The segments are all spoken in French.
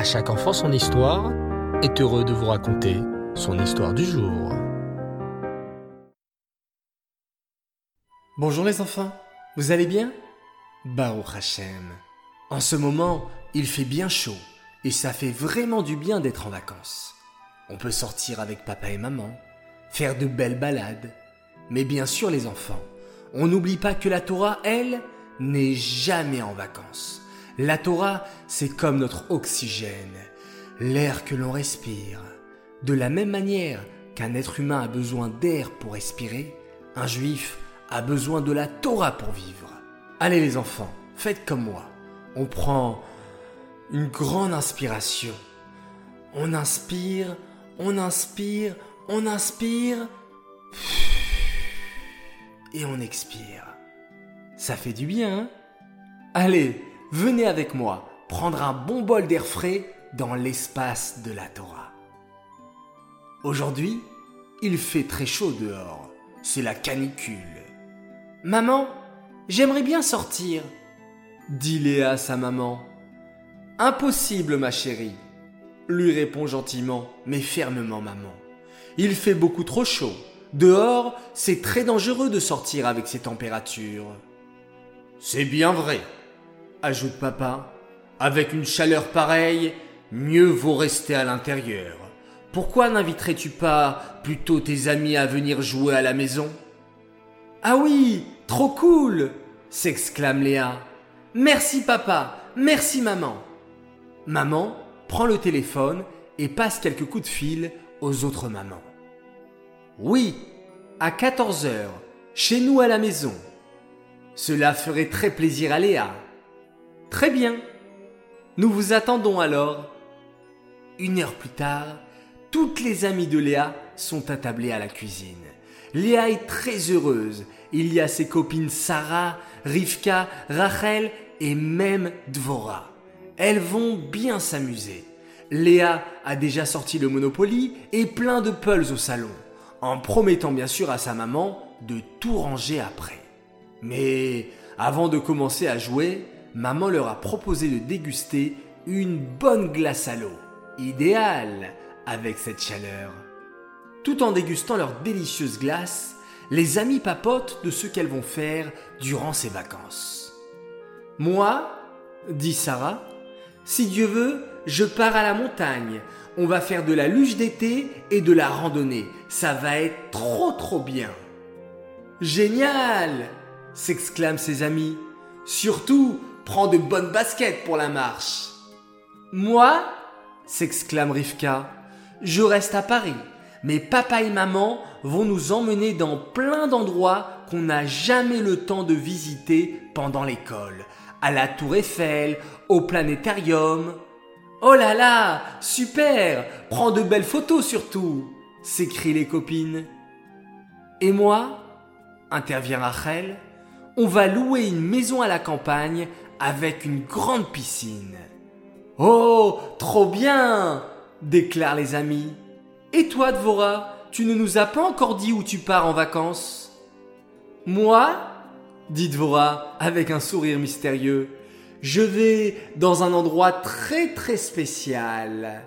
À chaque enfant son histoire est heureux de vous raconter son histoire du jour. Bonjour les enfants, vous allez bien ? Baruch Hashem. En ce moment, il fait bien chaud et ça fait vraiment du bien d'être en vacances. On peut sortir avec papa et maman, faire de belles balades. Mais bien sûr les enfants, on n'oublie pas que la Torah, elle, n'est jamais en vacances. La Torah, c'est comme notre oxygène, l'air que l'on respire. De la même manière qu'un être humain a besoin d'air pour respirer, un juif a besoin de la Torah pour vivre. Allez les enfants, faites comme moi. On prend une grande inspiration. On inspire, on inspire, on inspire. Et on expire. Ça fait du bien, hein ? Allez, venez avec moi prendre un bon bol d'air frais dans l'espace de la Torah. Aujourd'hui, il fait très chaud dehors. C'est la canicule. « Maman, j'aimerais bien sortir !» dit Léa à sa maman. « Impossible, ma chérie !» lui répond gentiment, mais fermement maman. « Il fait beaucoup trop chaud. Dehors, c'est très dangereux de sortir avec ces températures. »« C'est bien vrai !» ajoute papa. « Avec une chaleur pareille, mieux vaut rester à l'intérieur. Pourquoi n'inviterais-tu pas plutôt tes amis à venir jouer à la maison ?»« Ah oui, trop cool !» s'exclame Léa. « Merci papa, merci maman !» Maman prend le téléphone et passe quelques coups de fil aux autres mamans. « Oui, à 14h, chez nous à la maison. Cela ferait très plaisir à Léa. » « Très bien, nous vous attendons alors. » Une heure plus tard, toutes les amies de Léa sont attablées à la cuisine. Léa est très heureuse. Il y a ses copines Sarah, Rivka, Rachel et même Devora. Elles vont bien s'amuser. Léa a déjà sorti le Monopoly et plein de puzzles au salon, en promettant bien sûr à sa maman de tout ranger après. Mais avant de commencer à jouer, maman leur a proposé de déguster une bonne glace à l'eau, idéale avec cette chaleur. Tout en dégustant leur délicieuse glace, les amies papotent de ce qu'elles vont faire durant ces vacances. « Moi, dit Sarah, si Dieu veut, je pars à la montagne. On va faire de la luge d'été et de la randonnée. Ça va être trop bien. » « Génial !» s'exclament ses amis. « Surtout, prends de bonnes baskets pour la marche. » « Moi » s'exclame Rivka. « Je reste à Paris, mais papa et maman vont nous emmener dans plein d'endroits qu'on n'a jamais le temps de visiter pendant l'école. À la Tour Eiffel, au planétarium. » « Oh là là, super ! Prends de belles photos surtout !» s'écrient les copines. « Et moi » intervient Rachel. « On va louer une maison à la campagne avec une grande piscine. » « Oh, trop bien !» déclarent les amis. « Et toi, Devora, tu ne nous as pas encore dit où tu pars en vacances ?»« Moi ?» dit Devora avec un sourire mystérieux. « Je vais dans un endroit très spécial. »«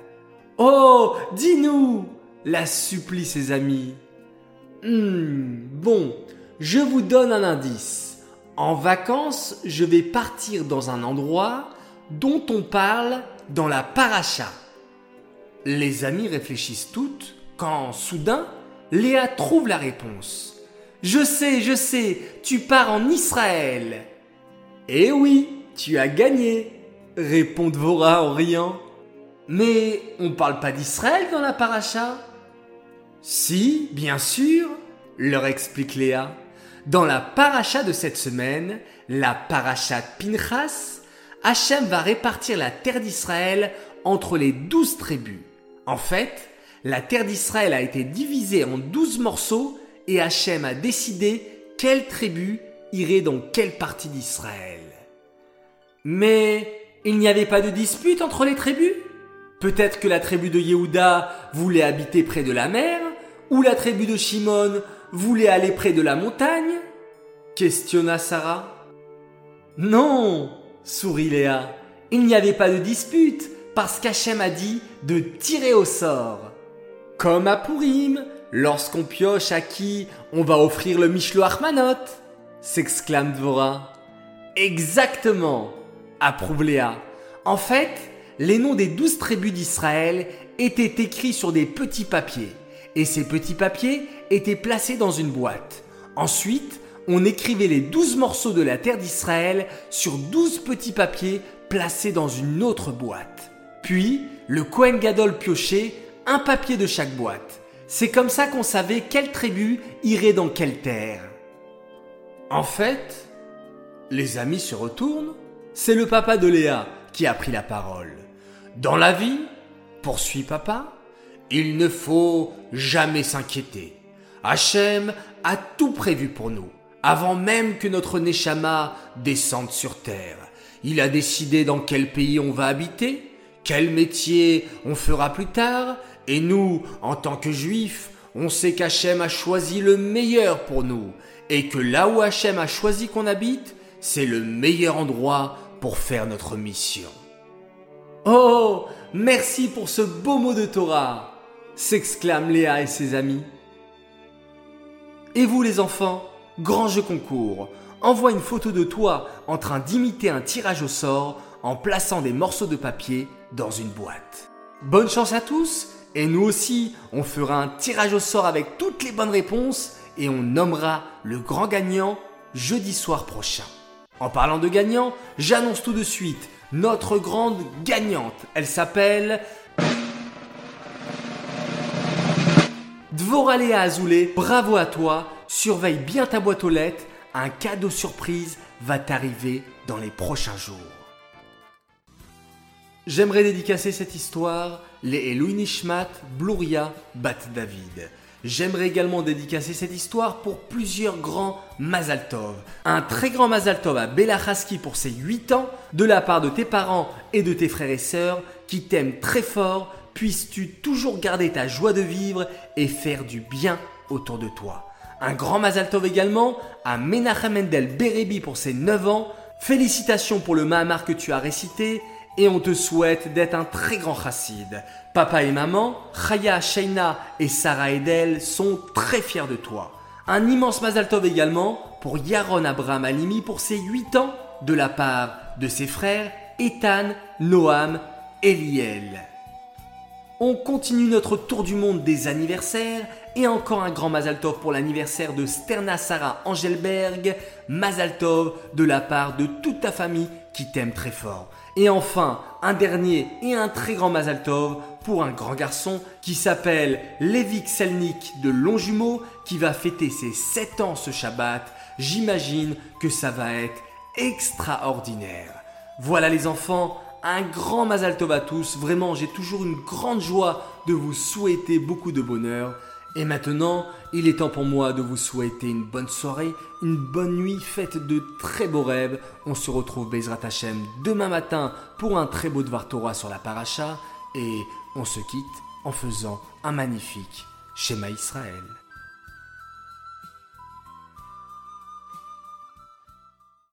Oh, dis-nous !» la supplie ses amis. « Bon, je vous donne un indice. En vacances, je vais partir dans un endroit dont on parle dans la Paracha. » Les amies réfléchissent toutes quand, soudain, Léa trouve la réponse. « Je sais, tu pars en Israël. »« Eh oui, tu as gagné !» répond Devora en riant. « Mais on parle pas d'Israël dans la Paracha ?»« Si, bien sûr !» leur explique Léa. « Dans la Paracha de cette semaine, la Paracha de Pinchas, Hachem va répartir la terre d'Israël entre les 12 tribus. En fait, la terre d'Israël a été divisée en 12 morceaux et Hachem a décidé quelle tribu irait dans quelle partie d'Israël. » Mais il n'y avait pas de dispute entre les tribus ? Peut-être que la tribu de Yehuda voulait habiter près de la mer, ou la tribu de Shimon voulait aller près de la montagne ? Questionna Sarah. « Non !» sourit Léa. « Il n'y avait pas de dispute, parce qu'Hachem a dit de tirer au sort. Comme à Pourim, lorsqu'on pioche à qui on va offrir le Michloach Manot, s'exclame Devora. Exactement, approuve Léa. En fait, les noms des 12 tribus d'Israël étaient écrits sur des petits papiers, et ces petits papiers étaient placés dans une boîte. Ensuite, on écrivait les 12 morceaux de la terre d'Israël sur 12 petits papiers placés dans une autre boîte. Puis, le Cohen Gadol piochait un papier de chaque boîte. C'est comme ça qu'on savait quelle tribu irait dans quelle terre. En fait, les amis se retournent. C'est le papa de Léa qui a pris la parole. Dans la vie, poursuit papa, il ne faut jamais s'inquiéter. Hachem a tout prévu pour nous, avant même que notre neshama descende sur terre. Il a décidé dans quel pays on va habiter, quel métier on fera plus tard, et nous, en tant que juifs, on sait qu'Hachem a choisi le meilleur pour nous, et que là où Hachem a choisi qu'on habite, c'est le meilleur endroit pour faire notre mission. Oh, merci pour ce beau mot de Torah, s'exclament Léa et ses amis. Et vous les enfants, grand jeu concours, envoie une photo de toi en train d'imiter un tirage au sort en plaçant des morceaux de papier dans une boîte. Bonne chance à tous, et nous aussi, on fera un tirage au sort avec toutes les bonnes réponses et on nommera le grand gagnant jeudi soir prochain. En parlant de gagnant, j'annonce tout de suite notre grande gagnante. Elle s'appelle... Vorale à Azulé, bravo à toi, surveille bien ta boîte aux lettres, un cadeau surprise va t'arriver dans les prochains jours. J'aimerais dédicacer cette histoire, les Eloui Nishmat Blouria Bat David. J'aimerais également dédicacer cette histoire pour plusieurs grands Mazal Tov. Un très grand Mazal Tov à Belachaski pour ses 8 ans, de la part de tes parents et de tes frères et sœurs qui t'aiment très fort. Puisses-tu toujours garder ta joie de vivre et faire du bien autour de toi. Un grand Mazal Tov également à Menachem Mendel Berebi pour ses 9 ans. Félicitations pour le Mahamar que tu as récité et on te souhaite d'être un très grand Chassid. Papa et maman, Chaya, Sheina et Sarah sont très fiers de toi. Un immense Mazal Tov également pour Yaron Abraham Alimi pour ses 8 ans de la part de ses frères Ethan, Noam et Liel. On continue notre tour du monde des anniversaires et encore un grand Mazal Tov pour l'anniversaire de Sterna Sarah Angelberg, Mazal Tov de la part de toute ta famille qui t'aime très fort. Et enfin, un dernier et un très grand Mazal Tov pour un grand garçon qui s'appelle Levik Kselnik de Longjumeau qui va fêter ses 7 ans ce Shabbat. J'imagine que ça va être extraordinaire. Voilà les enfants, un grand Mazal Tov à tous, vraiment j'ai toujours une grande joie de vous souhaiter beaucoup de bonheur. Et maintenant, il est temps pour moi de vous souhaiter une bonne soirée, une bonne nuit, faite de très beaux rêves. On se retrouve Bezrat Hashem demain matin pour un très beau Dvar Torah sur la Paracha. Et on se quitte en faisant un magnifique Shema Israël.